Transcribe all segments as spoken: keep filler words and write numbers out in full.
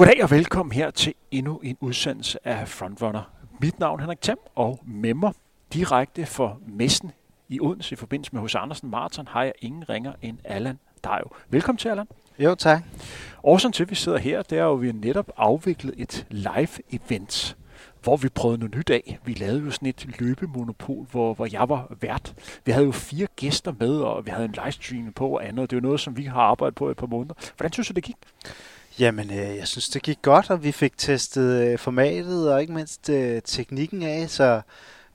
Goddag og velkommen her til endnu en udsendelse af Frontrunner. Mit navn er Henrik Them og med mig direkte fra messen i Odense i forbindelse med H C Andersen Marathon har jeg ingen ringer end Allan Dario. Velkommen til, Allan. Jo, tak. Årsagen til, at vi sidder her, det er jo, at vi netop afviklet et live-event, hvor vi prøvede noget nyt af. Vi lavede jo sådan et løbemonopol, hvor, hvor jeg var vært. Vi havde jo fire gæster med, og vi havde en livestream på og andet. Det er jo noget, som vi har arbejdet på i et par måneder. Hvordan synes du, det gik? Jamen, øh, jeg synes, det gik godt, og vi fik testet øh, formatet og ikke mindst øh, teknikken af, så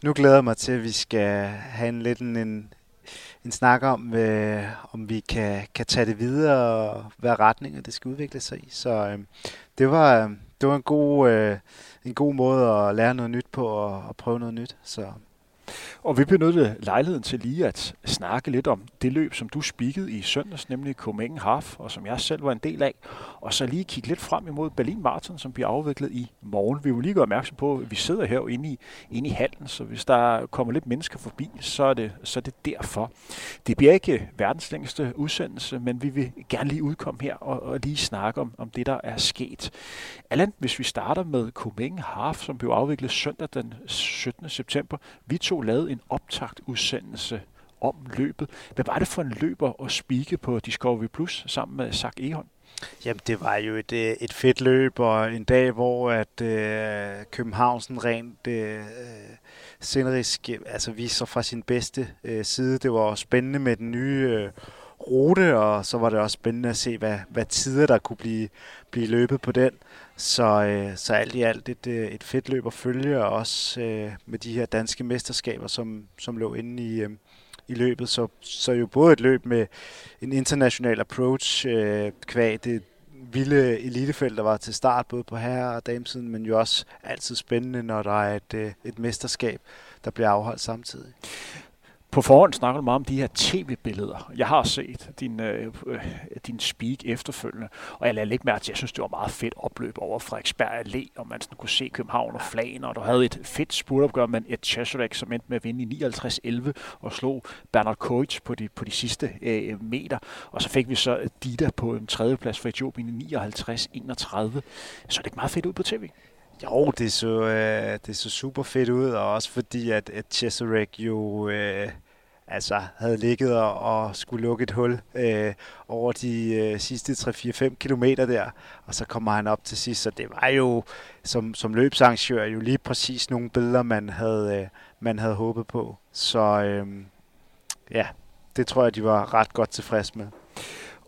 nu glæder jeg mig til, at vi skal have en lidt en, en, en snak om, øh, om vi kan, kan tage det videre og hvad retninger det skal udvikle sig i. Så øh, det var, øh, det var en, god, øh, en god måde at lære noget nyt på og, og prøve noget nyt, så... Og vi benyttede lejligheden til lige at snakke lidt om det løb, som du spikkede i søndags, nemlig Gamle Kongevej, og som jeg selv var en del af. Og så lige kigge lidt frem imod Berlin Marathon, som bliver afviklet i morgen. Vi vil lige gøre opmærksom på, at vi sidder her inde i, inde i hallen, så hvis der kommer lidt mennesker forbi, så er det, så er det derfor. Det bliver ikke verdens længste udsendelse, men vi vil gerne lige udkomme her og, og lige snakke om, om det, der er sket. Allan, hvis vi starter med Gamle Kongevej, som blev afviklet søndag den syttende september. Vi tog lavede en optaktudsendelse om løbet. Hvad var det for en løber at spikke på Discovery Plus sammen med Sak Ehon? Jamen, det var jo et, et fedt løb, og en dag, hvor at, øh, København rent øh, scenerisk altså, viste sig fra sin bedste øh, side. Det var også spændende med den nye øh, rute, og så var det også spændende at se, hvad, hvad tider der kunne blive, blive løbet på den. Så, øh, så alt i alt et, et fedt løb at følge, og også øh, med de her danske mesterskaber, som, som lå inde i, øh, i løbet. Så, så jo både et løb med en international approach, øh, kvad det vilde elitefelt, der var til start, både på herre- og damesiden, men jo også altid spændende, når der er et, øh, et mesterskab, der bliver afholdt samtidig. På forhånd snakker du meget om de her tv-billeder. Jeg har set din, øh, din speak efterfølgende, og jeg lader ikke mærke til, jeg synes, det var meget fedt opløb over Frederiksberg Allé, og man sådan kunne se København og flaggen, og du havde et fedt spurtopgør med et Cheserek, som endte med at vinde i nioghalvtreds elleve og slog Bernard Koits på de, på de sidste øh, meter. Og så fik vi så Dida på en tredjeplads fra Etiopien i nioghalvtreds enogtredive. Så er det ikke meget fedt ud på tv? Jo, det så, øh, det så super fedt ud, og også fordi, at, at Cheserek jo... Øh altså havde ligget og, og skulle lukke et hul øh, over de øh, sidste tre fire fem kilometer der, og så kommer han op til sidst, så det var jo som, som løbsarrangør jo lige præcis nogle billeder, man havde, øh, man havde håbet på. Så øh, ja, det tror jeg, de var ret godt tilfredse med.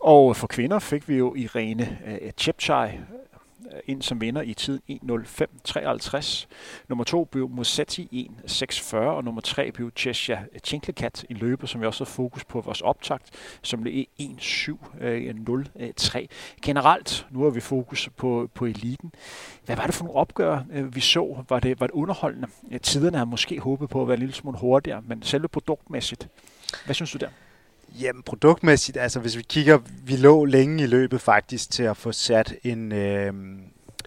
Og for kvinder fik vi jo Irene øh, Cheptai ind som vinder i tiden en nul fem treoghalvtreds. Nummer to blev Mosetti en seks fyrre, og nummer tre blev Cheshia Chinclicat, en løber, som vi også havde fokus på vores optakt, som blev en syv nul tre. Generelt, nu har vi fokus på, på eliten. Hvad var det for nogle opgør, vi så? Var det, var det underholdende? Tiderne havde måske håbet på at være en lille smule hurtigere, men selve produktmæssigt, hvad synes du der? Jamen produktmæssigt, altså hvis vi kigger, vi lå længe i løbet faktisk til at få sat en, øh,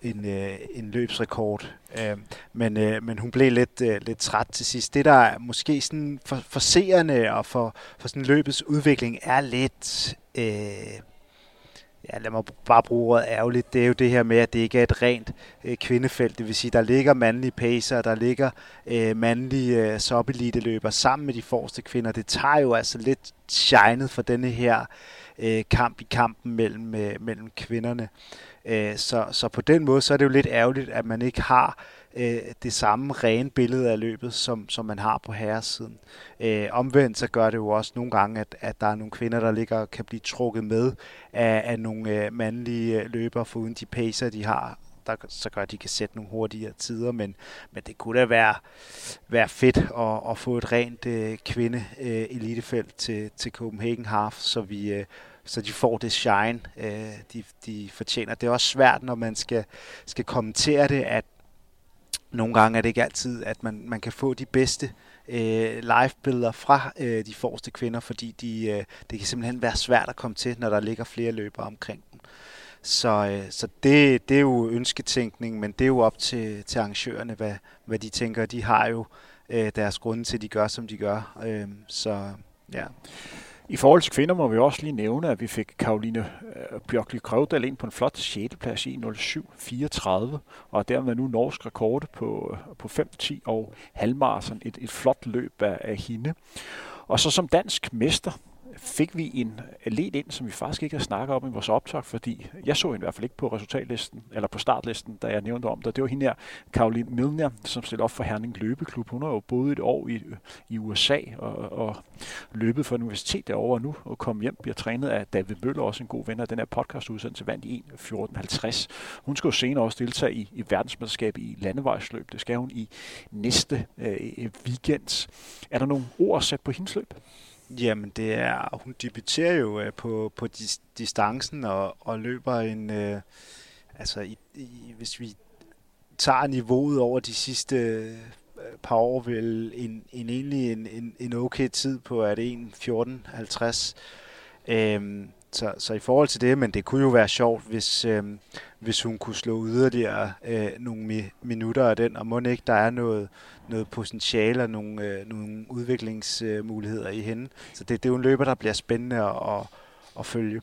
en, øh, en løbsrekord, øh, men, øh, men hun blev lidt, øh, lidt træt til sidst. Det der er måske sådan for, forserende og for, for sådan løbets udvikling er lidt, øh, ja lad mig bare bruge ordet ærgerligt, det er jo det her med, at det ikke er et rent øh, kvindefelt, det vil sige, der ligger mandlige pacer, der ligger øh, mandlige øh, sub-elite-løber sammen med de forreste kvinder, det tager jo altså lidt shined for denne her øh, kamp i kampen mellem, øh, mellem kvinderne. Øh, så, så på den måde, så er det jo lidt ærgerligt, at man ikke har øh, det samme rene billede af løbet, som, som man har på herresiden. Øh, omvendt så gør det jo også nogle gange, at, at der er nogle kvinder, der ligger og kan blive trukket med af, af nogle øh, mandlige løbere, foruden de pacer, de har. Der, så gør, at de kan sætte nogle hurtigere tider, men, men det kunne da være, være fedt at, at få et rent øh, kvinde-elitefelt øh, til, til Copenhagen Half, så, vi, øh, så de får det shine, øh, de, de fortjener. Det er også svært, når man skal, skal kommentere det, at nogle gange er det ikke altid, at man, man kan få de bedste øh, live-billeder fra øh, de forreste kvinder, fordi de, øh, det kan simpelthen være svært at komme til, når der ligger flere løbere omkring. Så, så det, det er jo ønsketænkning, men det er jo op til, til arrangørerne, hvad, hvad de tænker. De har jo øh, deres grunde til, at de gør, som de gør. Øh, så ja. I forhold til kvinder må vi også lige nævne, at vi fik Karoline Bjørklig-Krøvdal ind på en flot sjette plads i nul syv fireogtredive, og dermed nu norsk rekord på, på fem ti og halvmarathon. Et, et flot løb af, af hende. Og så som dansk mester fik vi en atlet ind, som vi faktisk ikke har snakket om i vores optag, fordi jeg så hende i hvert fald ikke på resultatlisten, eller på startlisten, da jeg nævnte om det. Det var hende her, Caroline Milner, som stillede op for Herning Løbeklub. Hun har jo boet et år i, i U S A og, og løbet for en universitet derovre nu, og kom hjem, bliver trænet af David Møller, også en god ven af den her podcast udsendelse, vandt i en fjorten halvtreds. Hun skal jo senere også deltage i, i verdensmesterskabet i landevejsløb. Det skal hun i næste øh, weekend. Er der nogle ord sat på hendes løb? Jamen, det er, hun debuterer jo på, på distancen og, og løber en, øh, altså i, i, hvis vi tager niveauet over de sidste par år, vel en, en egentlig en, en, en okay tid på, at en fjorten halvtreds. Øhm, så, så i forhold til det, men det kunne jo være sjovt, hvis, øhm, hvis hun kunne slå yderligere øh, nogle mi, minutter af den, og må ikke, der er noget... noget potentiale og nogle, øh, nogle udviklingsmuligheder øh, i hende. Så det, det er jo en løber, der bliver spændende at, at, at følge.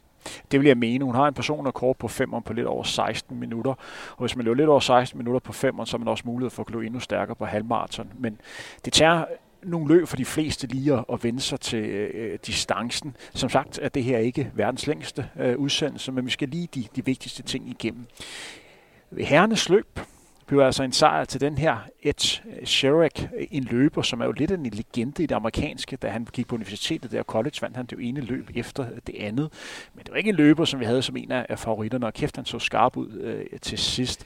Det vil jeg mene. Hun har en personrekord på femmeren på lidt over seksten minutter. Og hvis man løber lidt over seksten minutter på femmeren, så har man også mulighed for at løbe endnu stærkere på halvmarathon. Men det tager nogle løb for de fleste lige at vende sig til øh, distancen. Som sagt er det her ikke verdens længste øh, udsendelse, men vi skal lige de, de vigtigste ting igennem. Herrenes løb blev altså en sejr til den her Ed Shearick, en løber, som er jo lidt en legende i det amerikanske, da han gik på universitetet der, college vandt han det jo ene løb efter det andet. Men det var ikke en løber, som vi havde som en af favoritterne, og kæft han så skarp ud øh, til sidst.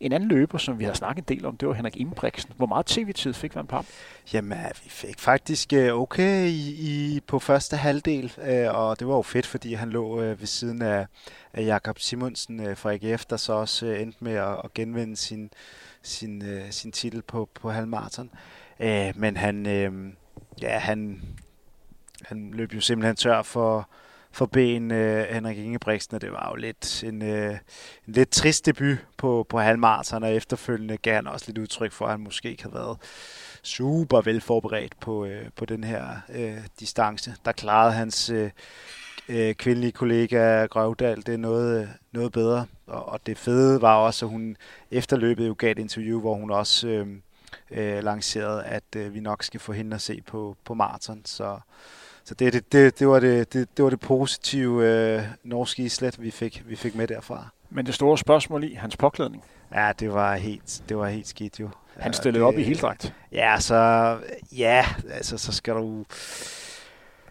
En anden løber, som vi havde snakket en del om, det var Henrik Imbreksen. Hvor meget tv-tid fik man på ham? Jamen, vi fik faktisk okay i, i, på første halvdel, øh, og det var jo fedt, fordi han lå øh, ved siden af Jakob Simonsen øh, fra I K F, der så også øh, endte med at, at genvinde sin sin øh, sin titel på på halvmarathon, øh, men han øh, ja han han løb jo simpelthen tør for for ben øh, Henrik Ingebrigtsen, og det var jo lidt en, øh, en lidt trist debut på på halvmarathon, og efterfølgende gav han også lidt udtryk for, at han måske ikke havde været super vel forberedt på øh, på den her øh, distance. Der klarede hans øh, øh, kvindelige kollega Grøvdal det er noget noget bedre. Og det fede var også, at hun efter løbet jo gav et interview, hvor hun også øh, øh, lancerede, at øh, vi nok skal få hende at se på, på maraton. Så, så det, det, det, det, var det, det, det var det positive øh, norske islet, vi fik, vi fik med derfra. Men det store spørgsmål i hans påklædning? Ja, det var helt, det var helt skidt jo. Han stillede ja, det, op i heldragt? Ja, så, ja altså, så skal du...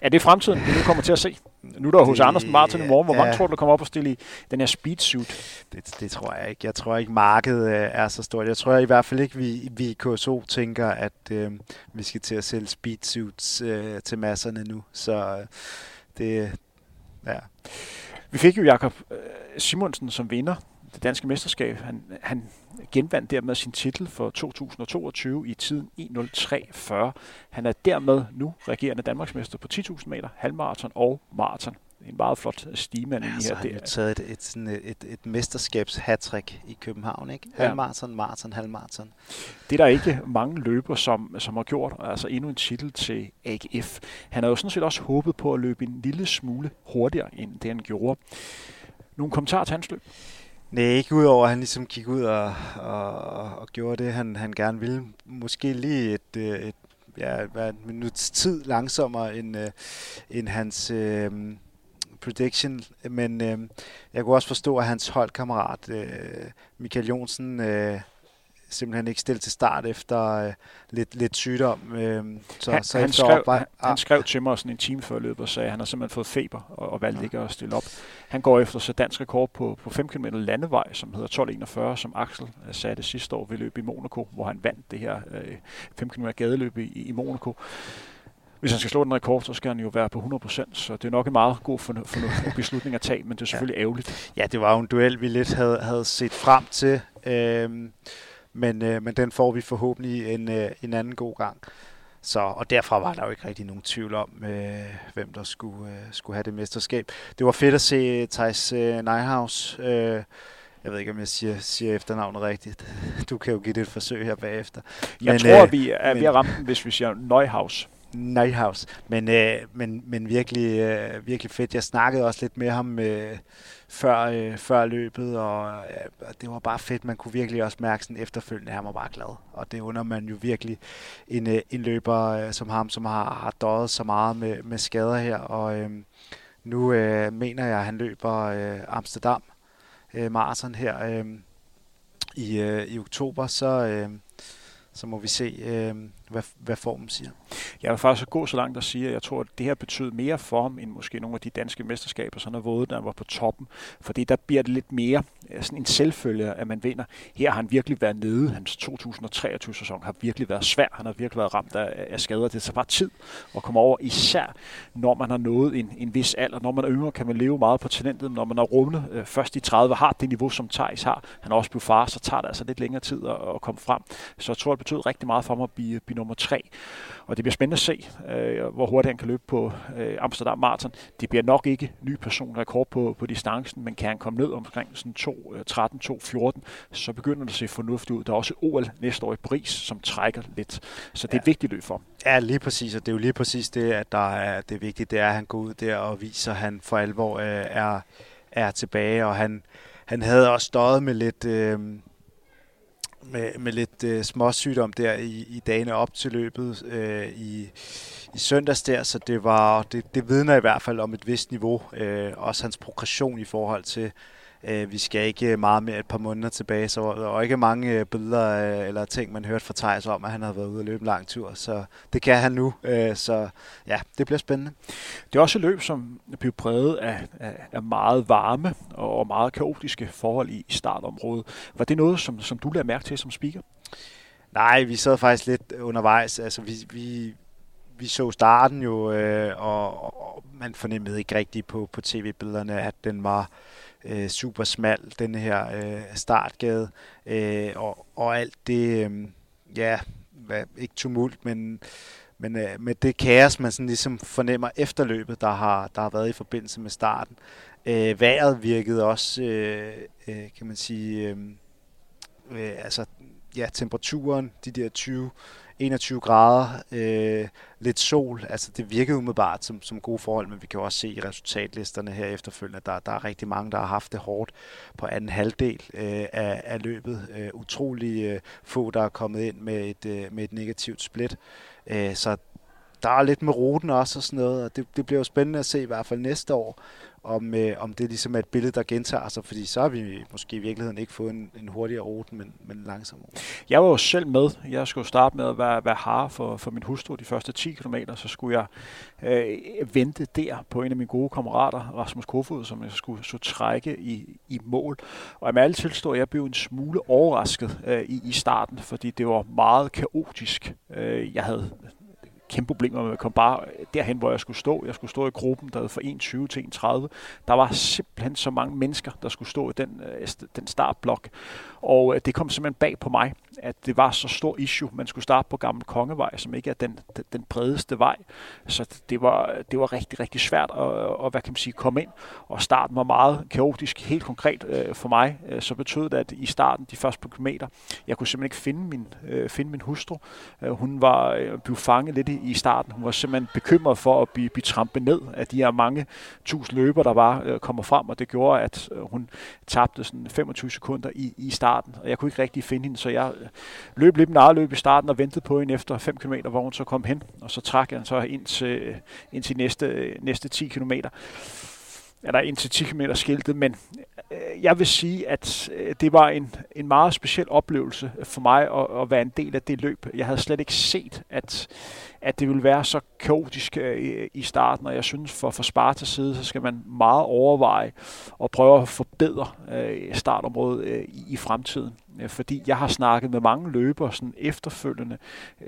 Er det fremtiden, vi nu kommer til at se? Nu er der hos Andersen Martin i morgen. Hvor mange ja. tror du, der kommer op og stille i den her speedsuit? Det, det tror jeg ikke. Jeg tror ikke, markedet er så stort. Jeg tror i hvert fald ikke, vi, vi i K S O tænker, at øh, vi skal til at sælge speedsuits øh, til masserne nu. Så øh, det... Ja. Vi fik jo Jakob Simonsen som vinder det danske mesterskab. Han, han genvandt dermed sin titel for to tusind og toogtyve i tiden en nul tre fyrre. Han er dermed nu regerende danmarksmester på ti tusind meter, halvmaraton og maraton. En meget flot stigemand. Ja, i her. Så har han jo taget et, et, sådan et, et, et mesterskabshattrick i København, ikke? Halvmaraton, maraton, halvmaraton. Det er der ikke mange løber, som, som har gjort. Altså endnu en titel til A G F. Han havde jo sådan set også håbet på at løbe en lille smule hurtigere, end det han gjorde. Nogle kommentarer til hans løb? Nej, ikke udover, at han ligesom gik ud og, og, og gjorde det, han, han gerne ville. Måske lige et, et, ja, et minuts tid langsommere end, øh, end hans øh, prediction. Men øh, jeg kunne også forstå, at hans holdkammerat øh, Michael Jonsen øh, simpelthen ikke stillede til start efter øh, lidt, lidt sygdom. Øh, så, han, så han, skrev, opvej- han, han skrev til mig sådan en time før løbet og sagde, at han har simpelthen fået feber og, og valgte ja. ikke at stille op. Han går efter så dansk rekord på, på fem kilometer landevej, som hedder tolv enogfyrre, som Axel satte sidste år ved løb i Monaco, hvor han vandt det her øh, fem kilometer gadeløb i, i Monaco. Hvis han skal slå den rekord, så skal han jo være på hundrede procent, så det er nok en meget god fornu- fornu- beslutning at tage, men det er selvfølgelig ja. ærgerligt. Ja, det var jo en duel, vi lidt havde, havde set frem til. Øh, Men, øh, men den får vi forhåbentlig en, øh, en anden god gang. Så, og derfra var der jo ikke rigtig nogen tvivl om, øh, hvem der skulle, øh, skulle have det mesterskab. Det var fedt at se Theis øh, Nejhaus. Øh, jeg ved ikke, om jeg siger, siger efternavnet rigtigt. Du kan jo give det et forsøg her bagefter. Jeg men, tror, øh, vi, er, men, vi har ramt den, hvis vi siger Neuhaus. Nejhaus. Men, øh, men, men virkelig, øh, virkelig fedt. Jeg snakkede også lidt med ham øh, før, øh, før løbet, og øh, det var bare fedt. Man kunne virkelig også mærke sådan efterfølgende, at han var bare glad. Og det under man jo virkelig en, øh, en løber øh, som ham, som har, har døjet så meget med, med skader her. Og øh, nu øh, mener jeg, at han løber øh, Amsterdam øh, Marathon her øh, i, øh, i oktober, så... Øh, så må vi se, øh, hvad, hvad formen siger. Jeg vil faktisk gå så langt og sige, at jeg tror, at det her betyder mere for ham, end måske nogle af de danske mesterskaber, som har vundet, da han var på toppen. Fordi der bliver det lidt mere sådan en selvfølge, at man vinder. Her har han virkelig været nede. Hans to tusind treogtyve-sæson har virkelig været svær. Han har virkelig været ramt af, af skader. Det tager bare tid at komme over, især når man har nået en, en vis alder. Når man er yngre, kan man leve meget på talentet. Når man er rundet øh, først i tredive, har det niveau, som Theis har. Han er også blevet far, så tager det altså lidt længere tid at, at komme frem. Så jeg tror, det betyder rigtig meget for mig at blive, blive nummer tre. Og det bliver spændende at se, øh, hvor hurtigt han kan løbe på øh, Amsterdam Marathon. Det bliver nok ikke ny personrekord på, på distancen, men kan han komme ned omkring sådan to tretten, to fjorten, så begynder det at se fornuftigt ud. Der er også O L næste år i Paris, som trækker lidt. Så det er ja. et vigtigt løb for ham. Ja, lige præcis. Og det er jo lige præcis det, at der er, det er vigtigt, det er, at han går ud der og viser, at han for alvor øh, er, er tilbage. Og han, han havde også stået med lidt... Øh, Med, med lidt øh, småsygdom der i, i dagene op til løbet øh, i, i søndags der, så det var det, det vidner i hvert fald om et vist niveau. Øh, også hans progression i forhold til, øh, vi skal ikke meget mere et par måneder tilbage, så der var ikke mange billeder øh, eller ting, man hørte fra Theis om, at han havde været ude og løbe en lang tur, så det kan han nu. Øh, så ja, det bliver spændende. Det er også et løb, som blev præget af, af meget varme og meget kaotiske forhold i startområdet. Var det noget, som, som du lagde mærke til som speaker? Nej, vi sad faktisk lidt undervejs. Altså, vi, vi, vi så starten jo, øh, og, og man fornemmede ikke rigtigt på, på tv-billederne, at den var øh, super smal, den her øh, startgade. Øh, og, og alt det, øh, ja, ikke tumult, men... Men øh, med det kaos, man sådan ligesom fornemmer efterløbet, der har, der har været i forbindelse med starten. Øh, vejret virkede også, øh, øh, kan man sige, øh, øh, altså ja, temperaturen, de der tyve til enogtyve grader, øh, lidt sol, altså det virkede umiddelbart som, som gode forhold, men vi kan også se i resultatlisterne her efterfølgende, at der, der er rigtig mange, der har haft det hårdt på anden halvdel øh, af, af løbet. Øh, utrolig øh, få, der er kommet ind med et, øh, med et negativt split. Så der er lidt med ruten også og sådan noget, og det, det bliver jo spændende at se i hvert fald næste år, om, øh, om det ligesom er et billede, der gentager sig, fordi så har vi måske i virkeligheden ikke fået en, en hurtigere rute, men, men langsommere. Jeg var jo selv med. Jeg skulle starte med at være, være hare for, for min hustru de første ti kilometer, så skulle jeg øh, vente der på en af mine gode kammerater, Rasmus Kofod, som jeg skulle så trække i, i mål. Og jeg må altid tilstå, at jeg blev en smule overrasket øh, i, i starten, fordi det var meget kaotisk. Øh, jeg havde... kæmpe problemer med at komme bare derhen, hvor jeg skulle stå. Jeg skulle stå i gruppen, der havde fra enogtyve til enogtredive. Der var simpelthen så mange mennesker, der skulle stå i den, den startblok. Og det kom simpelthen bag på mig, at det var så stor issue. Man skulle starte på Gamle Kongevej, som ikke er den, den bredeste vej. Så det var, det var rigtig, rigtig svært at, at hvad kan man sige, komme ind. Og starten var meget kaotisk. Helt konkret for mig, så betød det, at i starten, de første par kilometer, jeg kunne simpelthen ikke finde min, finde min hustru. Hun var blevet fanget lidt i i starten. Hun var simpelthen bekymret for at blive, blive trampet ned af de her mange tusind løber, der var øh, kommer frem, og det gjorde, at øh, hun tabte sådan femogtyve sekunder i, i starten, og jeg kunne ikke rigtig finde hende, så jeg løb lidt med eget løb i starten og ventede på hende efter fem kilometer, hvor hun så kom hen, og så trak jeg så ind til, ind til næste, næste ti kilometer. Eller ind til ti kilometer skiltet, men jeg vil sige, at det var en, en meget speciel oplevelse for mig at, at være en del af det løb. Jeg havde slet ikke set, at, at det ville være så kaotisk i, i starten, og jeg synes, for, for Spartas side, så skal man meget overveje og prøve at forbedre øh, startområdet øh, i, i fremtiden. Fordi jeg har snakket med mange løbere sådan efterfølgende,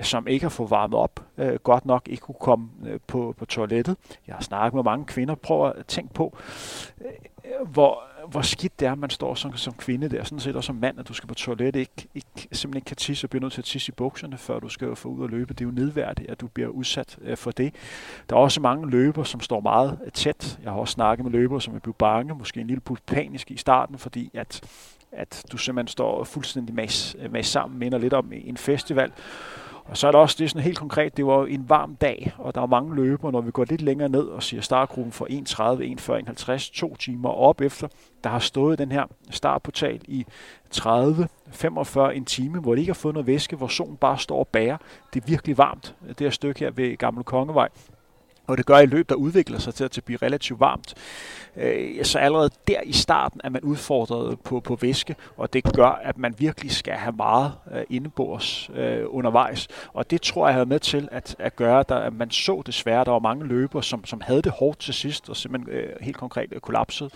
som ikke har fået varmet op øh, godt nok, ikke kunne komme øh, på, på toilettet. Jeg har snakket med mange kvinder. Prøv at tænke på, øh, hvor, hvor skidt det er, man står som, som kvinde der, sådan set også som mand, at du skal på toilettet, ikke, ikke, simpelthen ikke kan tisse og bliver nødt til at tisse i bukserne, før du skal få ud og løbe. Det er jo nedværdigt, at du bliver udsat øh, for det. Der er også mange løbere, som står meget tæt. Jeg har også snakket med løbere, som er blevet bange, måske en lille panisk i starten, fordi at at du simpelthen står fuldstændig mas, mas sammen, minder lidt om en festival. Og så er der også, det er sådan helt konkret, det var jo en varm dag, og der er mange løbere, når vi går lidt længere ned og siger startgruppen fra en tredive, en fyrre, en halvtreds, to timer op efter, der har stået den her startportal i tredive, femogfyrre en time, hvor det ikke har fået noget væske, hvor solen bare står og bærer. Det er virkelig varmt, det her stykke her ved Gamle Kongevej. Og det gør et løb, der udvikler sig til at blive relativt varmt. Så allerede der i starten er man udfordret på, på væske, og det gør, at man virkelig skal have meget indebords undervejs. Og det tror jeg havde med til at, at gøre, at man så desværre, at der var mange løbere, som, som havde det hårdt til sidst, og simpelthen helt konkret kollapsede,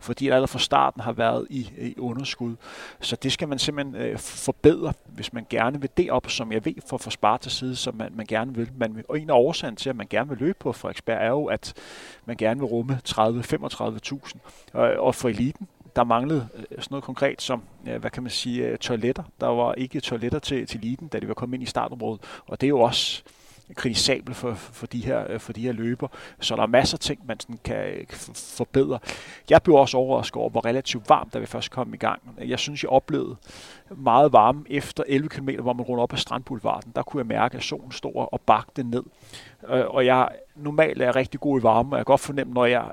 fordi det allerede fra starten har været i, i underskud. Så det skal man simpelthen forbedre, hvis man gerne vil det op, som jeg ved for, for Spartas side, som man, man gerne vil. Man, og en af årsagen til, at man gerne vil løbe på Frederiksberg, er jo, at man gerne vil rumme tredive til femogtredive tusind. Og for eliten, der manglede sådan noget konkret som, hvad kan man sige, toiletter. Der var ikke toiletter til, til eliten, da de var kommet ind i startområdet. Og det er jo også kritisabelt for, for, de her, for de her løber. Så der er masser af ting, man sådan kan forbedre. Jeg blev også overrasket over, hvor relativt varmt, da vi først kom i gang. Jeg synes, jeg oplevede meget varme efter elleve kilometer, hvor man runder op ad Strandboulevarden. Der kunne jeg mærke, at solen stod og bagte ned. Og jeg normalt er jeg rigtig god i varme, og jeg kan godt fornemme, når jeg,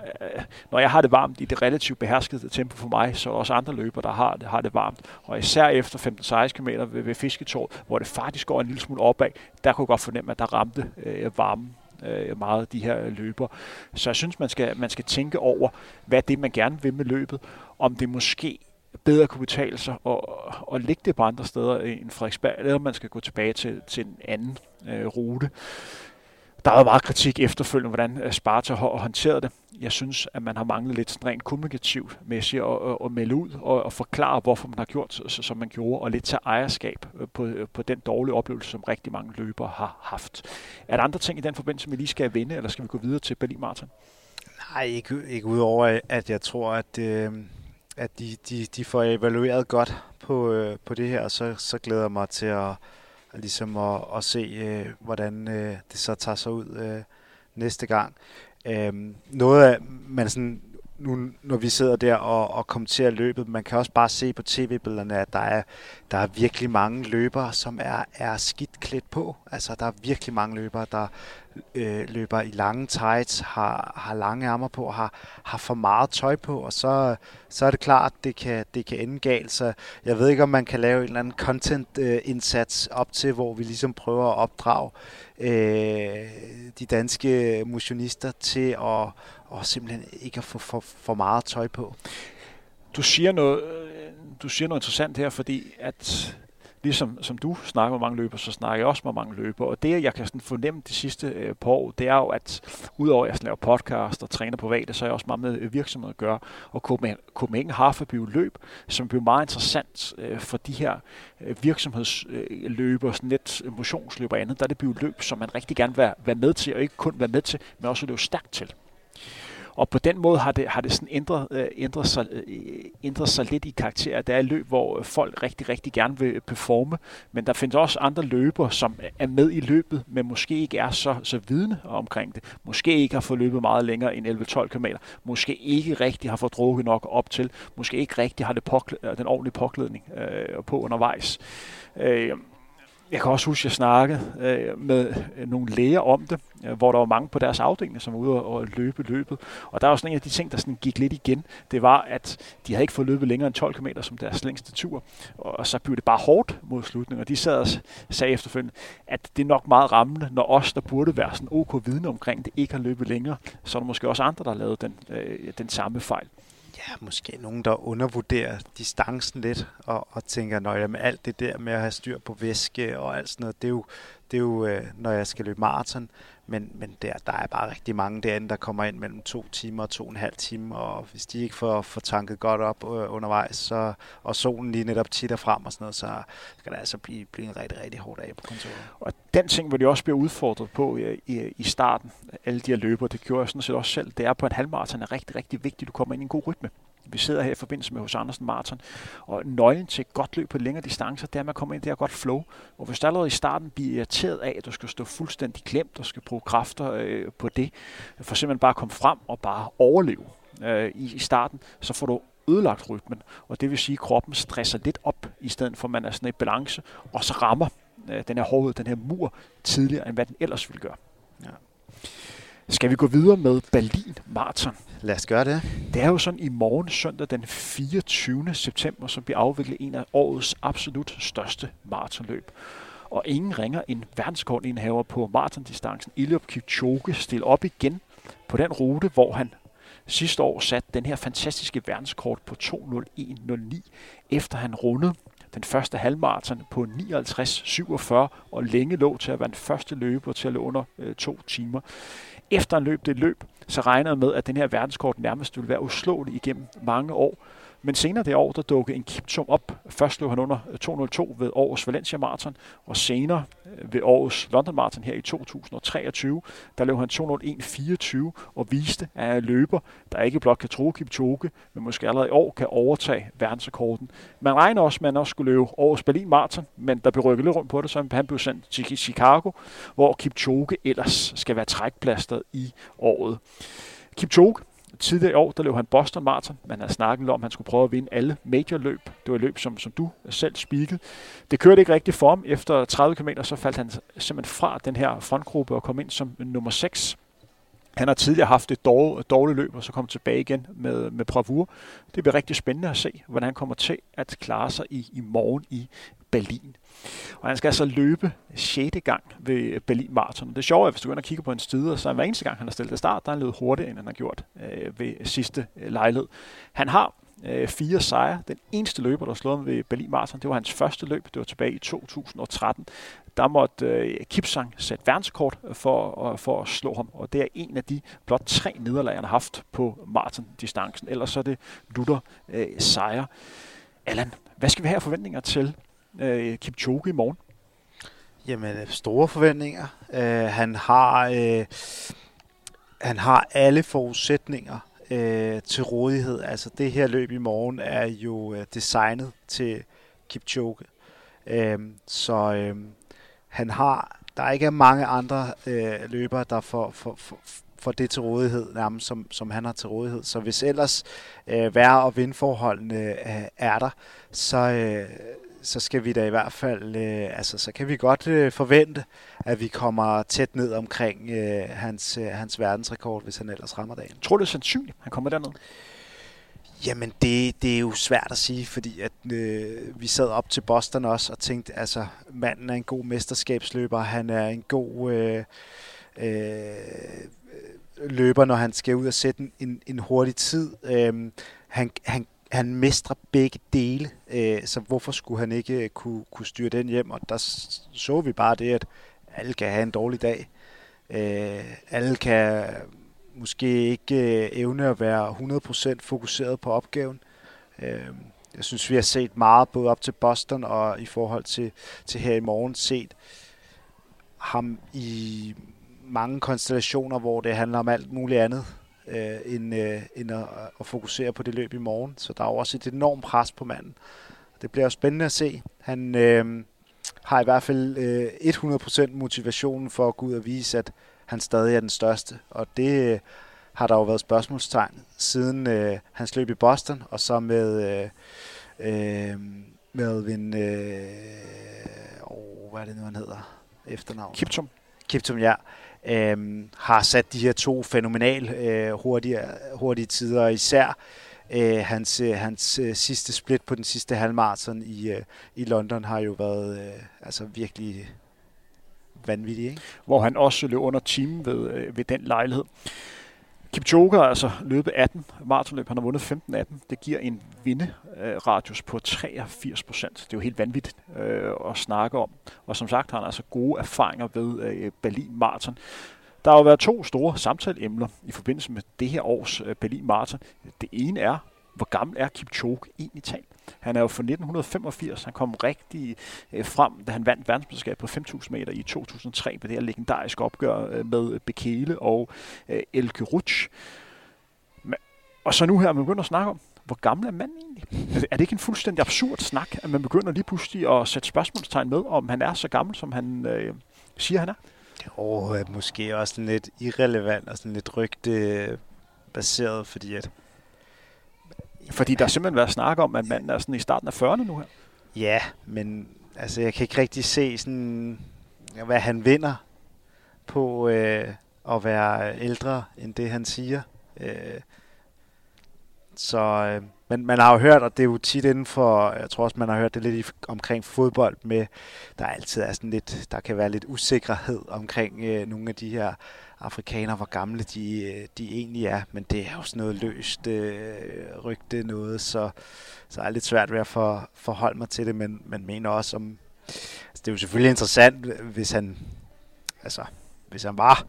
når jeg har det varmt i det relativt beherskede tempo for mig, så er der også andre løber, der har det, har det varmt. Og især efter femten til seksten kilometer ved, ved Fisketorvet, hvor det faktisk går en lille smule opad, der kunne jeg godt fornemme, at der ramte øh, varmen øh, meget af de her løber. Så jeg synes, man skal, man skal tænke over, hvad det er, man gerne vil med løbet, om det måske bedre kunne betale sig og, og lægge det på andre steder end Frederiksberg, eller man skal gå tilbage til, til en anden øh, rute. Der er meget kritik efterfølgende, hvordan Sparta har håndteret det. Jeg synes, at man har manglet lidt rent kommunikativt mæssigt at, at melde ud og at forklare, hvorfor man har gjort, som man gjorde, og lidt tage ejerskab på, på den dårlige oplevelse, som rigtig mange løbere har haft. Er der andre ting i den forbindelse, vi lige skal vende, eller skal vi gå videre til Berlin Marathon? Nej, ikke, ikke udover, at jeg tror, at, øh, at de, de, de får evalueret godt på, øh, på det her, og så, så glæder jeg mig til at ligesom at, at se, øh, hvordan øh, det så tager sig ud øh, næste gang. Øhm, noget af, man sådan, nu, når vi sidder der og, og kommenterer løbet, man kan også bare se på tv-billederne, at der er, der er virkelig mange løbere, som er, er skidt klædt på. Altså, der er virkelig mange løbere, der øh, løber i lange tights, har, har lange ærmer på, har, har for meget tøj på, og så, så er det klart, at det kan, det kan ende galt. Så jeg ved ikke, om man kan lave en eller anden content-indsats øh, op til, hvor vi ligesom prøver at opdrage øh, de danske motionister til at og simpelthen ikke at få for, for meget tøj på. Du siger noget, du siger noget interessant her, fordi at ligesom som du snakker med mange løbere, så snakker jeg også med mange løbere. Og det, jeg kan sådan fornemme de sidste øh, par år, det er jo, at udover at jeg laver podcast og træner privat, så er jeg også meget med virksomheder at gøre. Og Copenhagen Half er blevet løb, som bliver meget interessant øh, for de her øh, virksomhedsløbere, sådan lidt motionsløb og andet. Der er det blevet løb, som man rigtig gerne vil være med til, og ikke kun være med til, men også løbe stærkt til. Og på den måde har det, har det sådan ændret, øh, ændret, sig, øh, ændret sig lidt i karakter. Der er et løb, hvor folk rigtig, rigtig gerne vil performe, men der findes også andre løbere, som er med i løbet, men måske ikke er så, så vidne omkring det. Måske ikke har fået løbet meget længere end elleve til tolv kilometer. Måske ikke rigtig har fået drukket nok op til. Måske ikke rigtig har det påklæd, den ordentlige påklædning øh, på undervejs. Øh, Jeg kan også huske, at jeg snakkede øh, med nogle læger om det, øh, hvor der var mange på deres afdelinger, som var ude og løbe løbet. Og der var sådan en af de ting, der sådan gik lidt igen. Det var, at de havde ikke fået løbet længere end tolv kilometer som deres længste tur. Og så blev det bare hårdt mod slutningen. Og de sad og sagde efterfølgende, at det er nok meget rammende, når os, der burde være sådan ok vidne omkring det, ikke har løbet længere. Så er der måske også andre, der har lavet den, øh, den samme fejl. Ja, måske nogen, der undervurderer distancen lidt, og, og tænker, nå, jamen, alt det der med at have styr på væske og alt sådan noget, det er jo, det er jo øh, når jeg skal løbe maraton, men, men der, der er bare rigtig mange derinde, der kommer ind mellem to timer og to og en halv time, og hvis de ikke får, får tanket godt op øh, undervejs, så, og solen lige netop titter frem og sådan noget, så skal der altså blive, blive en rigtig, rigtig hård dag på kontoret. Og den ting, hvor de også bliver udfordret på øh, i, i starten, alle de her løbere, det gjorde jeg sådan set også selv, det er på en halvmaraton er rigtig, rigtig vigtigt, at du kommer ind i en god rytme. Vi sidder her i forbindelse med H C. Andersen Marathon, og nøglen til godt løb på længere distancer, det er, at man kommer ind i det her godt flow. Og hvis du allerede i starten bliver irriteret af, at du skal stå fuldstændig klemt og skal bruge kræfter øh, på det, for simpelthen bare at komme frem og bare overleve øh, i, i starten, så får du ødelagt rytmen. Og det vil sige, at kroppen stresser lidt op, i stedet for at man er sådan i balance, og så rammer øh, den her hårdhed, den her mur, tidligere, end hvad den ellers ville gøre. Ja. Skal vi gå videre med Berlin Marathon? Lad os gøre det. Det er jo sådan i morgen søndag den fireogtyvende september, som bliver afviklet en af årets absolut største maratonløb. Og ingen ringer en verdensrekordindehaver på maratondistancen, Eliud Kipchoge, stille op igen på den rute, hvor han sidste år satte den her fantastiske verdenskort på to nul en nul ni, efter han rundede den første halvmarathon på nioghalvtreds syvogfyrre og længe lå til at være den første løber til at løbe under øh, to timer. Efter han løb det løb, så regnede med, at den her verdenskort nærmest ville være uslåelig igennem mange år. Men senere det år, der dukkede en Kipchoge op. Først løb han under to nul to ved årets Valencia Marathon, og senere ved årets London Marathon her i to tusind treogtyve, der løb han to nul en fireogtyve og viste, at en løber, der ikke blot kan true Kipchoge, men måske allerede i år kan overtage verdensrekorden. Man regner også, at man også skulle løbe årets Berlin Marathon, men der blev rykket lidt rundt på det, så han blev sendt til Chicago, hvor Kipchoge ellers skal være trækplaster i året. Kipchoge, tidligere i år, der løb han Boston Marathon. Man havde snakket om, at han skulle prøve at vinde alle majorløb. Det var et løb, som, som du selv speakede. Det kørte ikke rigtigt for ham. Efter tredive kilometer, så faldt han simpelthen fra den her frontgruppe og kom ind som nummer seks. Han har tidligere haft et dårligt, dårligt løb, og så kom tilbage igen med, med bravur. Det bliver rigtig spændende at se, hvordan han kommer til at klare sig i, i morgen i Berlin. Og han skal altså løbe sjette gang ved Berlin Marathon. Det er sjovt, at hvis du går ind og kigger på hans tider, så hver eneste gang, han har stillet til start, der er han løbet hurtigere, end han har gjort øh, ved sidste øh, lejlighed. Han har øh, fire sejre. Den eneste løber, der slog ham ved Berlin Marathon, det var hans første løb. Det var tilbage i to tusind tretten. Der måtte øh, Kipchoge sætte verdenskort for, øh, for at slå ham, og det er en af de blot tre nederlag, han har haft på maratondistancen. Ellers så er det lutter øh, sejre. Allan, hvad skal vi have forventninger til Øh, Kipchoge i morgen? Jamen, store forventninger. Uh, han har uh, han har alle forudsætninger uh, til rådighed. Altså, det her løb i morgen er jo uh, designet til Kipchoge. Uh, så uh, han har, der er ikke mange andre uh, løbere, der får, får, får, får det til rådighed, nærmest som, som han har til rådighed. Så hvis ellers uh, vejr- og vindforholdene uh, er der, så uh, så skal vi da i hvert fald, øh, altså så kan vi godt øh, forvente, at vi kommer tæt ned omkring øh, hans, øh, hans verdensrekord, hvis han ellers rammer dagen. Tror du det er sandsynligt, han kommer derned? Jamen det, det er jo svært at sige, fordi at, øh, vi sad op til Boston også og tænkte, altså manden er en god mesterskabsløber, han er en god øh, øh, løber, når han skal ud og sætte en, en hurtig tid. Øh, han han Han mestrer begge dele, øh, så hvorfor skulle han ikke kunne, kunne styre den hjem? Og der så vi bare det, at alle kan have en dårlig dag. Øh, alle kan måske ikke øh, evne at være hundrede procent fokuseret på opgaven. Øh, jeg synes, vi har set meget, både op til Boston og i forhold til, til her i morgen, set ham i mange konstellationer, hvor det handler om alt muligt andet. Øh, end, øh, end at, at fokusere på det løb i morgen. Så der er også et enormt pres på manden. Det bliver jo spændende at se. Han øh, har i hvert fald øh, hundrede procent motivationen for at gå ud og vise, at han stadig er den største. Og det øh, har der jo været spørgsmålstegn siden øh, hans løb i Boston, og så med, øh, øh, med en, øh, oh, hvad er det nu, han hedder? Efternavn. Kipchoge. Kipchoge, ja. Øhm, har sat de her to fænomenale øh, hurtige, hurtige tider, især øh, hans, øh, hans øh, sidste split på den sidste halvmarathon i, øh, i London har jo været øh, altså virkelig vanvittig, ikke? Hvor han også løb under timen ved, øh, ved den lejlighed. Kipchoge har altså løbet atten maratonløb. Han har vundet femten af dem. Det giver en vinderadius på treogfirs procent. Det er jo helt vanvittigt øh, at snakke om. Og som sagt har han altså gode erfaringer ved øh, Berlin Marathon. Der har jo været to store samtaleemner i forbindelse med det her års øh, Berlin Marathon. Det ene er, hvor gammel er Kipchoge egentlig talt? Han er jo fra nitten femogfirs. Han kom rigtig øh, frem, da han vandt verdensmesterskabet på fem tusind meter i to tusind tre med det her legendariske opgør øh, med Bekele og øh, Elke Rutsch. Og så nu her, man begynder at snakke om, hvor gammel er manden egentlig? Altså, er det ikke en fuldstændig absurd snak, at man begynder lige pludselig at sætte spørgsmålstegn med, om han er så gammel, som han øh, siger, han er? Jo, måske også lidt irrelevant og sådan lidt rygtebaseret, fordi at Fordi der har simpelthen været snak om, at manden er sådan i starten af fyrrerne nu her. Ja, men altså jeg kan ikke rigtig se sådan, hvad han vinder på øh, at være ældre end det han siger. Øh, så øh, men man har jo hørt, og det er jo tit inden for, jeg tror også man har hørt det lidt i, omkring fodbold med, der altid er sådan lidt, der kan være lidt usikkerhed omkring øh, nogle af de her afrikanere, hvor gamle de, de egentlig er, men det er jo sådan noget løst øh, rygte noget, så, så er det lidt svært ved at for, forholde mig til det, men man mener også om, altså det er jo selvfølgelig interessant, hvis han, altså hvis han var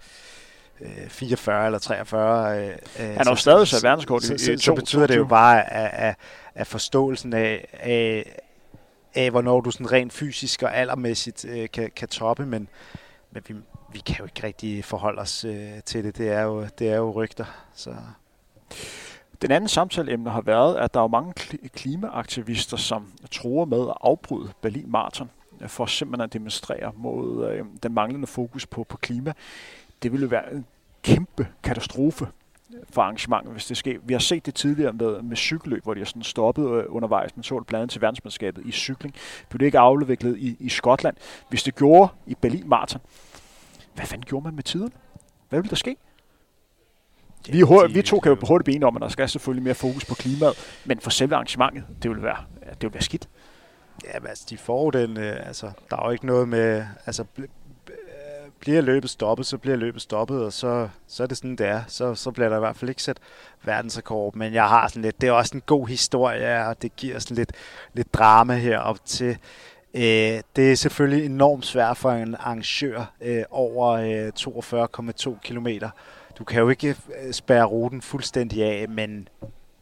øh, fireogfyrre eller treogfyrre. Øh, han har jo stadig så verdenskort i to tusind og tyve. Så betyder det jo bare, at, at, at forståelsen af, af, af, hvornår du sådan rent fysisk og aldermæssigt øh, kan, kan toppe, men, men vi Vi kan jo ikke rigtig forholde os øh, til det. Det er jo, det er jo rygter. Så. Den anden samtaleemne har været, at der er jo mange klimaaktivister, som truer med at afbryde Berlin Marathon for simpelthen at demonstrere mod øh, den manglende fokus på, på klima. Det ville være en kæmpe katastrofe for arrangementet, hvis det sker. Vi har set det tidligere med, med cykelløb, hvor de har sådan stoppet øh, undervejs. Man så det blandt andet til verdensmesterskabet i cykling. Det blev ikke afviklet i, i Skotland. Hvis det gjorde i Berlin Marathon, hvad fanden gjorde man med tiden? Hvad ville der ske? Vi, hår, vi to kan jo hurtigt blive enige om, at der skal selvfølgelig mere fokus på klimaet, men for selve arrangementet, det ville være, det ville være skidt. Ja, men altså de fordelen, altså der er jo ikke noget med, altså bliver løbet stoppet, så bliver løbet stoppet, og så, så er det sådan, det er. Så, så bliver der i hvert fald ikke sat verdensrekord, men jeg har sådan lidt, det er også en god historie, og det giver sådan lidt, lidt drama herop til. Det er selvfølgelig enormt svært for en arrangør øh, over øh, toogfyrre komma to kilometer. Du kan jo ikke spærre ruten fuldstændig af, men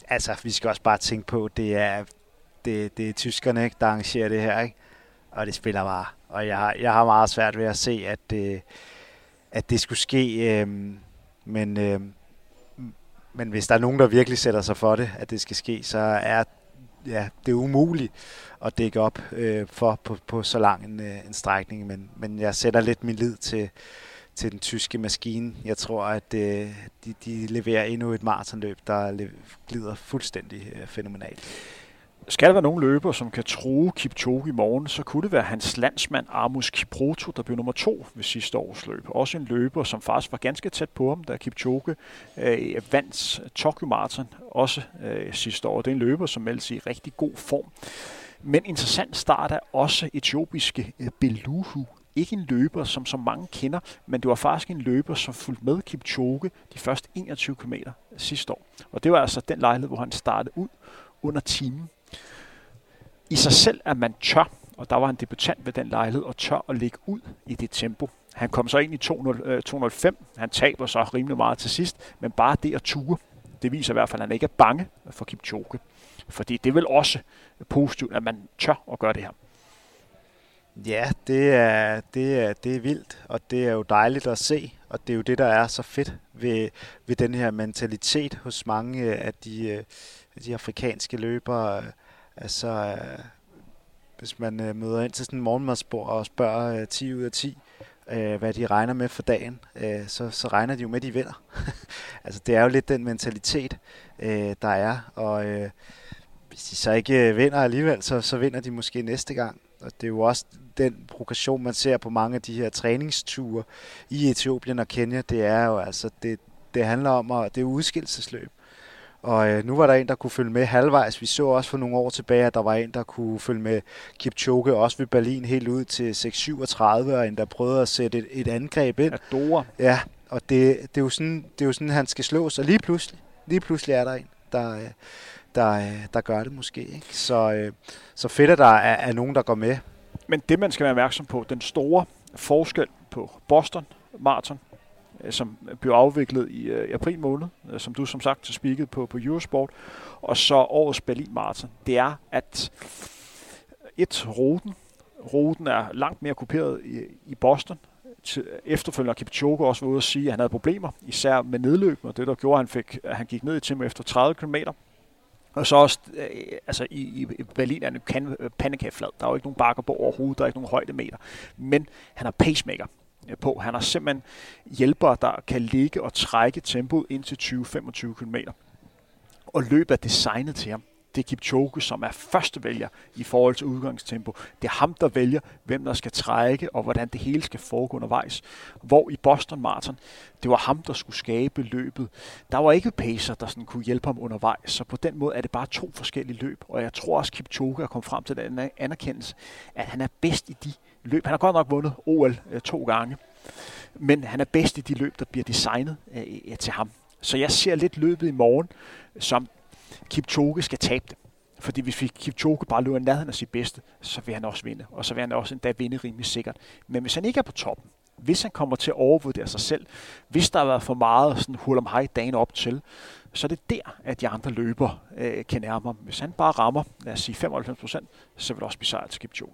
altså, vi skal også bare tænke på, at det er, det, det er tyskerne, ikke, der arrangerer det her, ikke? Og det spiller bare. Og jeg har, jeg har meget svært ved at se, at, øh, at det skulle ske. Øh, men, øh, men hvis der er nogen, der virkelig sætter sig for det, at det skal ske, så er ja, det er umuligt at dække op øh, for på, på så lang en, øh, en strækning, men, men jeg sætter lidt min lid til, til den tyske maskine. Jeg tror, at øh, de, de leverer endnu et maratonløb, der glider fuldstændig øh, fænomenalt. Skal der være nogen løber, som kan true Kipchoge i morgen, så kunne det være hans landsmand Amos Kipruto, der blev nummer to ved sidste års løb. Også en løber, som faktisk var ganske tæt på ham, da Kipchoge øh, vandt Tokyo Marathon også øh, sidste år. Det er en løber, som meldes i rigtig god form. Men interessant start er også etiopiske øh, Beluhu. Ikke en løber, som så mange kender, men det var faktisk en løber, som fulgte med Kipchoge de første enogtyve kilometer sidste år. Og det var altså den lejlighed, hvor han startede ud under timen. I sig selv er man tør, og der var en debutant ved den lejlighed, og tør at ligge ud i det tempo. Han kom så ind i to nul fem, han taber så rimelig meget til sidst, men bare det at ture, det viser i hvert fald, at han ikke er bange for Kipchoge. Fordi det er vel også positivt, at man tør at gøre det her. Ja, det er, det er, det er vildt, og det er jo dejligt at se, og det er jo det, der er så fedt ved, ved den her mentalitet hos mange af de, de afrikanske løbere. Altså, øh, hvis man øh, møder ind til sådan en morgenmadsbord og spørger øh, ti ud af ti, øh, hvad de regner med for dagen, øh, så, så regner de jo med, de vinder. Altså, det er jo lidt den mentalitet, øh, der er. Og øh, hvis de så ikke vinder alligevel, så, så vinder de måske næste gang. Og det er jo også den progression, man ser på mange af de her træningsture i Etiopien og Kenya. Det er jo altså, det, det handler om, og det er udskillelsesløb. Og øh, nu var der en, der kunne følge med halvvejs. Vi så også for nogle år tilbage, at der var en, der kunne følge med Kipchoge, også ved Berlin, helt ud til seks syvogtredive, og en, der prøvede at sætte et, et angreb ind. Adora. Ja, og det, det, er jo sådan, det er jo sådan, han skal slås, og lige pludselig, lige pludselig er der en, der, der, der, der gør det måske. Ikke? Så, øh, så fedt, at der er, er nogen, der går med. Men det, man skal være opmærksom på, den store forskel på Boston Marathon, som blev afviklet i, øh, i april måned, øh, som du som sagt spikket på, på Eurosport, og så årets Berlin Marathon, det er, at et, ruten, ruten er langt mere kuperet i, i Boston. Til, efterfølgende Kipchoge også var ude at sige, at han havde problemer, især med nedløb, og det der gjorde, at han, fik, at han gik ned i timer efter tredive kilometer. Og så også, øh, altså i, i Berlin er det en pandekageflad. Der er jo ikke nogen bakker på overhovedet, der er ikke nogen højdemeter, men han er pacemaker på. Han har simpelthen hjælpere, der kan ligge og trække tempoet ind til tyve til femogtyve kilometer. Og løbet er designet til ham. det er Kipchoge, som er førstevælger i forhold til udgangstempo. Det er ham, der vælger, hvem der skal trække, og hvordan det hele skal foregå undervejs. Hvor i Boston Marathon, det var ham, der skulle skabe løbet. Der var ikke pacer, der sådan kunne hjælpe ham undervejs, så på den måde er det bare to forskellige løb, og jeg tror også, Kipchoge er kommet frem til den anerkendelse, at han er bedst i de løb. Han har godt nok vundet O L to gange, men han er bedst i de løb, der bliver designet øh, til ham. Så jeg ser lidt løbet i morgen, som Kipchoge skal tabe det. Fordi hvis Kipchoge bare løber nærheden af sit bedste, så vil han også vinde. Og så vil han også endda vinde rimelig sikkert. Men hvis han ikke er på toppen, hvis han kommer til at overvurdere sig selv, hvis der har været for meget sådan hul om hej dagen op til, så er det der, at de andre løbere øh, kan nærme ham. Hvis han bare rammer, lad os sige femoghalvfems procent, så vil det også blive sejret til Kipchoge.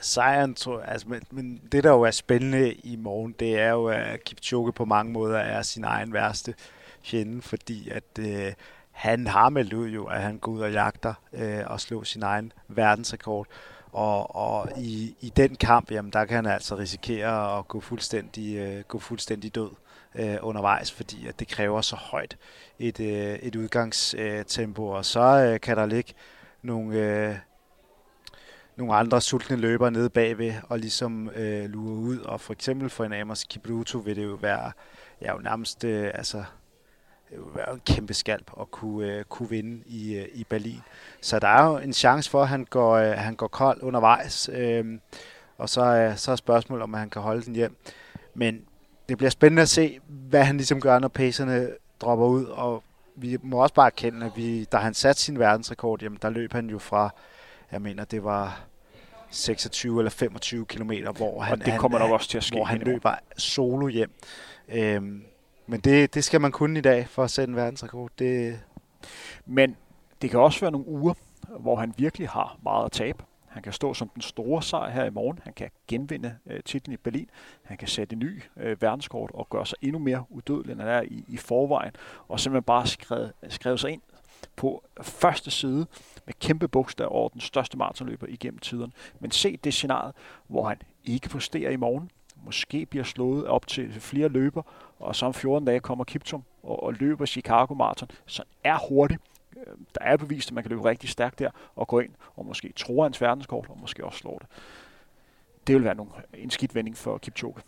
Sejren, tror jeg, altså, men, men det der jo er spændende i morgen, det er jo, at Kipchoge på mange måder er sin egen værste fjende, fordi at øh, han har meldt ud jo, at han går ud og jagter øh, og slår sin egen verdensrekord. Og, og i, i den kamp, jamen, der kan han altså risikere at gå fuldstændig, øh, gå fuldstændig død øh, undervejs, fordi at det kræver så højt et, øh, et udgangstempo. Og så øh, kan der ligge nogle... Øh, nogle andre sultne løbere nede bagved og ligesom øh, lurer ud, og for eksempel for en Amos Kipruto vil det jo være ja, jo nærmest øh, altså det vil være en kæmpe skalp at kunne, øh, kunne vinde i, øh, i Berlin. Så der er jo en chance for, at han går, øh, han går kold undervejs, øh, og så, øh, så er spørgsmålet, om han kan holde den hjem. Men det bliver spændende at se, hvad han ligesom gør, når pacerne dropper ud, og vi må også bare erkende, at vi, da han satte sin verdensrekord, jamen der løb han jo fra jeg mener, det var seksogtyve eller femogtyve kilometer, hvor han, og det kommer han, nok også til at ske, hvor han løber solo hjem. Øhm, men det, det skal man kunne i dag for at sætte en verdensrekord. Det... Men det kan også være nogle uger, hvor han virkelig har meget at tabe. Han kan stå som den store sejr her i morgen. Han kan genvinde øh, titlen i Berlin. Han kan sætte en ny øh, verdenskort og gøre sig endnu mere udødelig, end han er i, i forvejen. Og simpelthen bare skrev, skrev sig ind på første side med kæmpe bogstaver over den største maratonløber igennem tiderne. Men se det scenarie, hvor han ikke præsterer i morgen, måske bliver slået op til flere løber, og så om fjorten dage kommer Kiptum og, og løber Chicago Marathon, så han er hurtig. Der er bevist, at man kan løbe rigtig stærkt der og gå ind og måske tror hans verdenskort og måske også slår det. Det vil være nogle, en skidt vending for Kipchoge.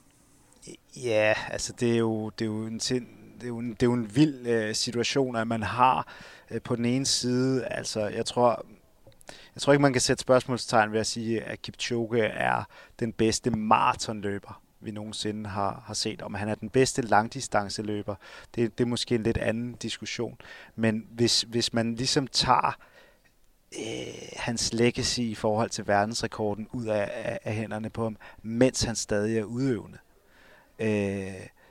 Ja, altså det er jo, det er jo en sind. Det er jo en, det er jo en vild øh, situation, at man har øh, på den ene side, altså jeg tror, jeg tror ikke, man kan sætte spørgsmålstegn ved at sige, at Kipchoge er den bedste maratonløber, vi nogensinde har, har set. Om han er den bedste langdistanceløber, det, det er måske en lidt anden diskussion. Men hvis, hvis man ligesom tager øh, hans legacy i forhold til verdensrekorden ud af, af, af hænderne på ham, mens han stadig er udøvende, øh,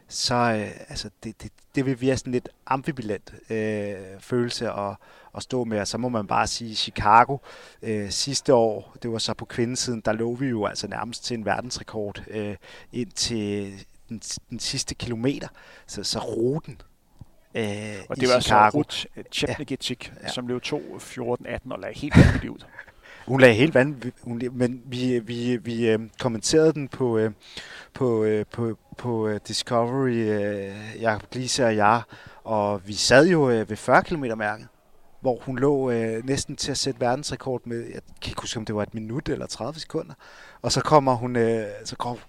så øh, altså det, det, det vil være sådan lidt ambivalent øh, følelse at, at stå med. Og så må man bare sige, Chicago øh, sidste år, det var så på kvindesiden, der lå vi jo altså nærmest til en verdensrekord øh, ind til den, den sidste kilometer. Så, så ruten øh, i Chicago. Og det var Chicago. Altså Ruth Chepnagetić, ja. Ja. Som løb to fjorten atten og lagde helt vanvittigt ud. Hun lagde helt vanvittigt, men vi, vi, vi øh, kommenterede den på... Øh, på, øh, på på Discovery, øh, Jakob Glise og jeg, og vi sad jo øh, ved fyrre kilometer-mærket, hvor hun lå øh, næsten til at sætte verdensrekord med, jeg kan ikke huske, om det var et minut eller tredive sekunder, og så kommer hun, øh, så går,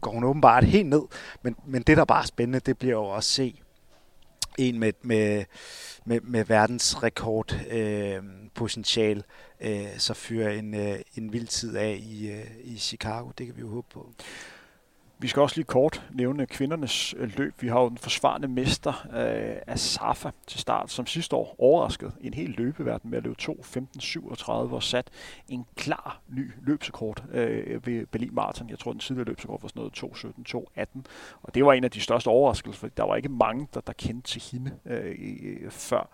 går hun åbenbart helt ned, men, men det, der bare er spændende, det bliver jo at se en med, med, med, med verdensrekordpotentiale, øh, øh, så fyrer en, øh, en vild tid af i, øh, i Chicago, det kan vi jo håbe på. Vi skal også lige kort nævne kvindernes løb. Vi har jo den forsvarende mester øh, Asafa til start, som sidste år overraskede en hel løbeverden med at løbe to femten syvogtredive og sat en klar ny løbsrekord øh, ved Berlin Marathon. Jeg tror, den tidligere løbsrekord var sådan noget to sytten to atten. Og det var en af de største overraskelser, fordi der var ikke mange, der, der kendte til hende øh, før.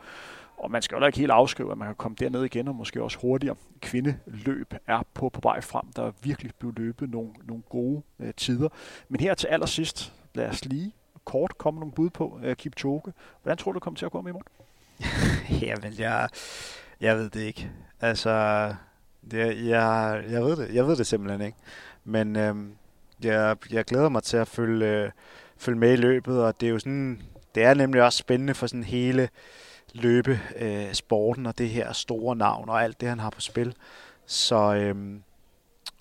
Og man skal jo ikke helt afskrive, at man kan komme derned igen, og måske også hurtigere. Kvindeløb er på, på vej frem. Der er virkelig blevet løbet nogle, nogle gode øh, tider. Men her til allersidst, lad os lige kort komme nogle bud på øh, Kipchoge. Hvordan tror du, det kommer til at gå med i morgen? Jamen, jeg, jeg ved det ikke. Altså, det, jeg, jeg, ved det. jeg ved det simpelthen ikke. Men øhm, jeg, jeg glæder mig til at følge, øh, følge med i løbet, og det er jo sådan, det er nemlig også spændende for sådan hele... løbe øh, sporten og det her store navn og alt det, han har på spil. Så øhm,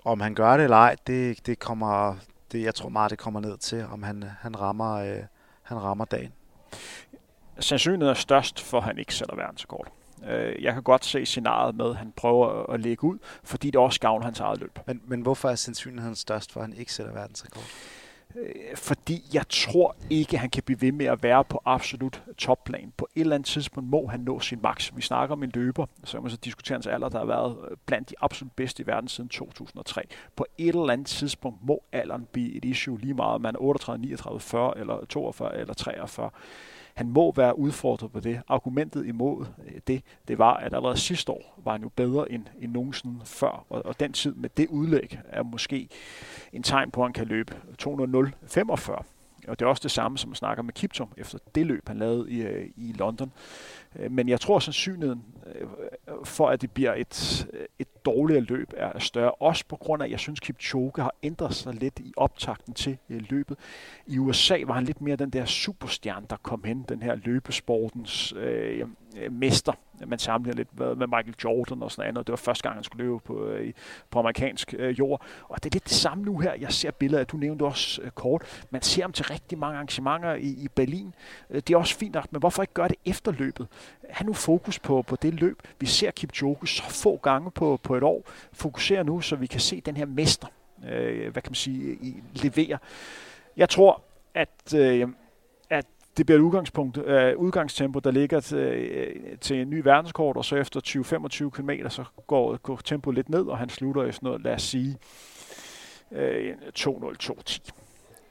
om han gør det eller ej, det, det kommer, det, jeg tror meget, det kommer ned til, om han, han, rammer, øh, han rammer dagen. Sandsynligheden er størst for, at han ikke sætter verdensrekord. Jeg kan godt se scenariet med, at han prøver at lægge ud, fordi det også gavner hans eget løb. Men, men hvorfor er sandsynligheden størst for, at han ikke sætter verdensrekord? Fordi jeg tror ikke, han kan blive ved med at være på absolut topplan. På et eller andet tidspunkt må han nå sin maks. Vi snakker om en løber, så kan man så diskutere hans alder, der har været blandt de absolut bedste i verden siden to tusind og tre. På et eller andet tidspunkt må alderen blive et issue lige meget, om man er otteogtredive, niogtredive, fyrre eller toogfyrre eller treogfyrre. Han må være udfordret på det. Argumentet imod det, det var, at allerede sidste år var han jo bedre end, end nogensinde før. Og, og den tid med det udlæg er måske en tegn på, at han kan løbe to nul nul femogfyrre. Og det er også det samme, som man snakker med Kipchoge efter det løb, han lavede i, i London. Men jeg tror, at sandsynligheden for, at det bliver et, et dårligere løb, er større. Også på grund af, at jeg synes, Kipchoge har ændret sig lidt i optakten til løbet. I U S A var han lidt mere den der superstjerne, der kom hen. Den her løbesportens øh, mester. Man sammenligner lidt med Michael Jordan og sådan noget andet. Det var første gang, han skulle løbe på, på amerikansk jord. Og det er lidt det samme nu her. Jeg ser billeder af, du nævnte også kort. Man ser ham til rigtig mange arrangementer i, i Berlin. Det er også fint nok, men hvorfor ikke gøre det efter løbet? Ha' nu fokus på, på det løb. Vi ser Kipchoge så få gange på, på et år. Fokuser nu, så vi kan se den her mester, øh, hvad kan man sige, i, levere. Jeg tror, at... Øh, Det bliver et udgangspunkt, øh, udgangstempo, der ligger til, øh, til en ny verdenskort, og så efter tyve til femogtyve kilometer, så går, går tempoet lidt ned, og han slutter i sådan noget, lad os sige, øh, to nul to ti.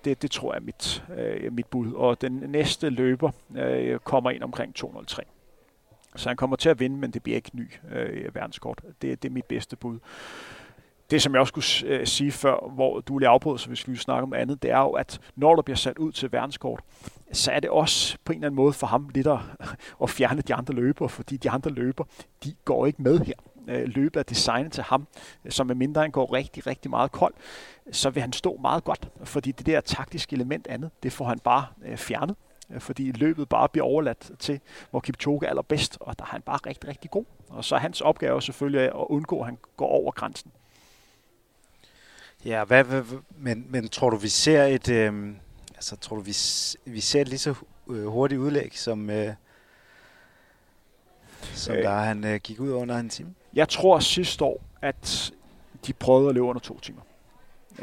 Det, det tror jeg er mit, øh, mit bud. Og den næste løber øh, kommer ind omkring to nul tre. Så han kommer til at vinde, men det bliver ikke ny øh, verdenskort. Det, det er mit bedste bud. Det, som jeg også skulle sige før, hvor du lige afbrød, så vi skulle snakke om andet, det er jo, at når der bliver sat ud til verdenskort, så er det også på en eller anden måde for ham lidt at, at fjerne de andre løbere, fordi de andre løbere, de går ikke med her. Løbet er designet til ham, så medmindre han går rigtig, rigtig meget kold, så vil han stå meget godt, fordi det der taktiske element andet, det får han bare fjernet, fordi løbet bare bliver overladt til, hvor Kipchoge er allerbedst, og der er han bare rigtig, rigtig god. Og så er hans opgave selvfølgelig at undgå, at han går over grænsen. Ja, hvad, hvad, men, men tror du vi ser et, øh, altså tror du vi vi ser et lige så hurtigt udlæg som øh, som øh, der han øh, gik ud under en time? Jeg tror sidste år, at de prøvede at løbe under to timer.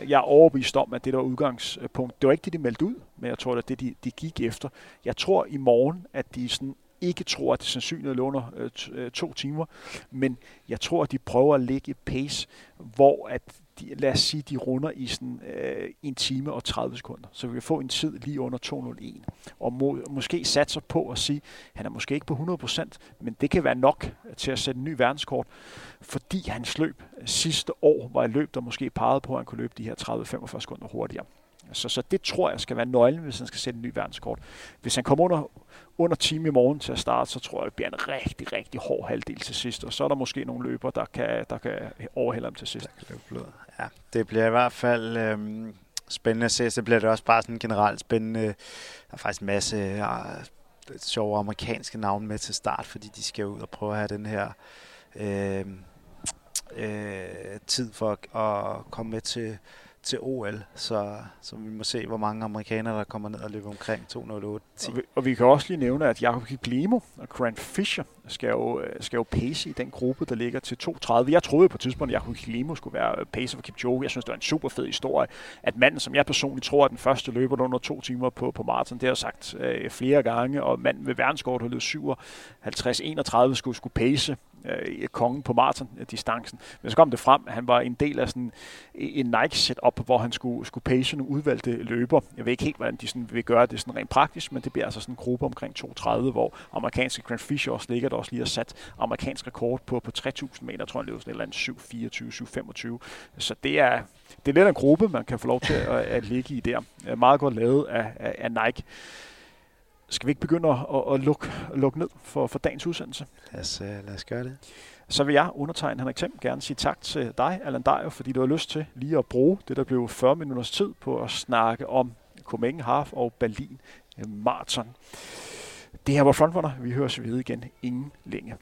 Jeg er overbevist om, at det der udgangspunkt, det var ikke det de meldte ud, men jeg tror at det de, de gik efter. Jeg tror i morgen, at de sådan ikke tror, at det sandsynligt låner øh, t- øh, to timer, men jeg tror, at de prøver at lægge et pace, hvor at de, lad os sige, de runder i sådan øh, en time og tredive sekunder, så vi kan få en tid lige under to nul en, og må, måske satser på at sige, han er måske ikke på hundrede procent, men det kan være nok til at sætte en ny verdenskort, fordi hans løb sidste år var et løb, der måske pegede på, at han kunne løbe de her tredive til femogfyrre sekunder hurtigere. Så, så det tror jeg skal være nøglen, hvis han skal sætte en ny verdenskort. Hvis han kommer under, under time i morgen til at starte, så tror jeg, det bliver en rigtig, rigtig hård halvdel til sidst. Og så er der måske nogle løbere, der kan, der kan overhælde ham til sidst. Ja, det bliver i hvert fald øh, spændende at se. Det bliver det også bare sådan generelt spændende. Der er faktisk en masse øh, sjove amerikanske navne med til start, fordi de skal ud og prøve at have den her øh, øh, tid for at, at komme med til... til O L, så, så vi må se, hvor mange amerikanere, der kommer ned og løber omkring to nul otte ti. Og, og vi kan også lige nævne, at Jakob Simonsen og Grant Fisher skal jo, skal jo pace i den gruppe, der ligger til to tredive. Jeg troede på et tidspunkt, at Jakob Simonsen skulle være pacer for Kipchoge. Jeg synes, det var en super fed historie, at manden, som jeg personligt tror, er den første løber under to timer på, på maraton, det har jeg sagt øh, flere gange, og manden ved verdenskort, der løb syvoghalvtreds enogtredive, skulle, skulle pace kongen på maratondistancen. Men så kom det frem, at han var en del af sådan en Nike-setup, hvor han skulle, skulle pace nogle udvalgte løber. Jeg ved ikke helt, hvordan de sådan vil gøre det sådan rent praktisk, men det bliver altså sådan en gruppe omkring to tredive, hvor amerikanske Grant Fisher også ligger, der også lige har sat amerikansk rekord på, på tre tusind meter, tror jeg, løber sådan et eller andet syv fireogtyve syv femogtyve. Så det er, det er lidt en gruppe, man kan få lov til at, at ligge i der. Meget godt lavet af, af, af Nike. Skal vi ikke begynde at, at, at lukke, lukke ned for, for dagens udsendelse? Lad os, lad os gøre det. Så vil jeg, undertegne Henrik Them, gerne sige tak til dig, Allan Dario, fordi du har lyst til lige at bruge det, der blev fyrre minutters tid på at snakke om Copenhagen Half og Berlin Marathon. Det her var Frontrunner. Vi høres ved igen inden længe.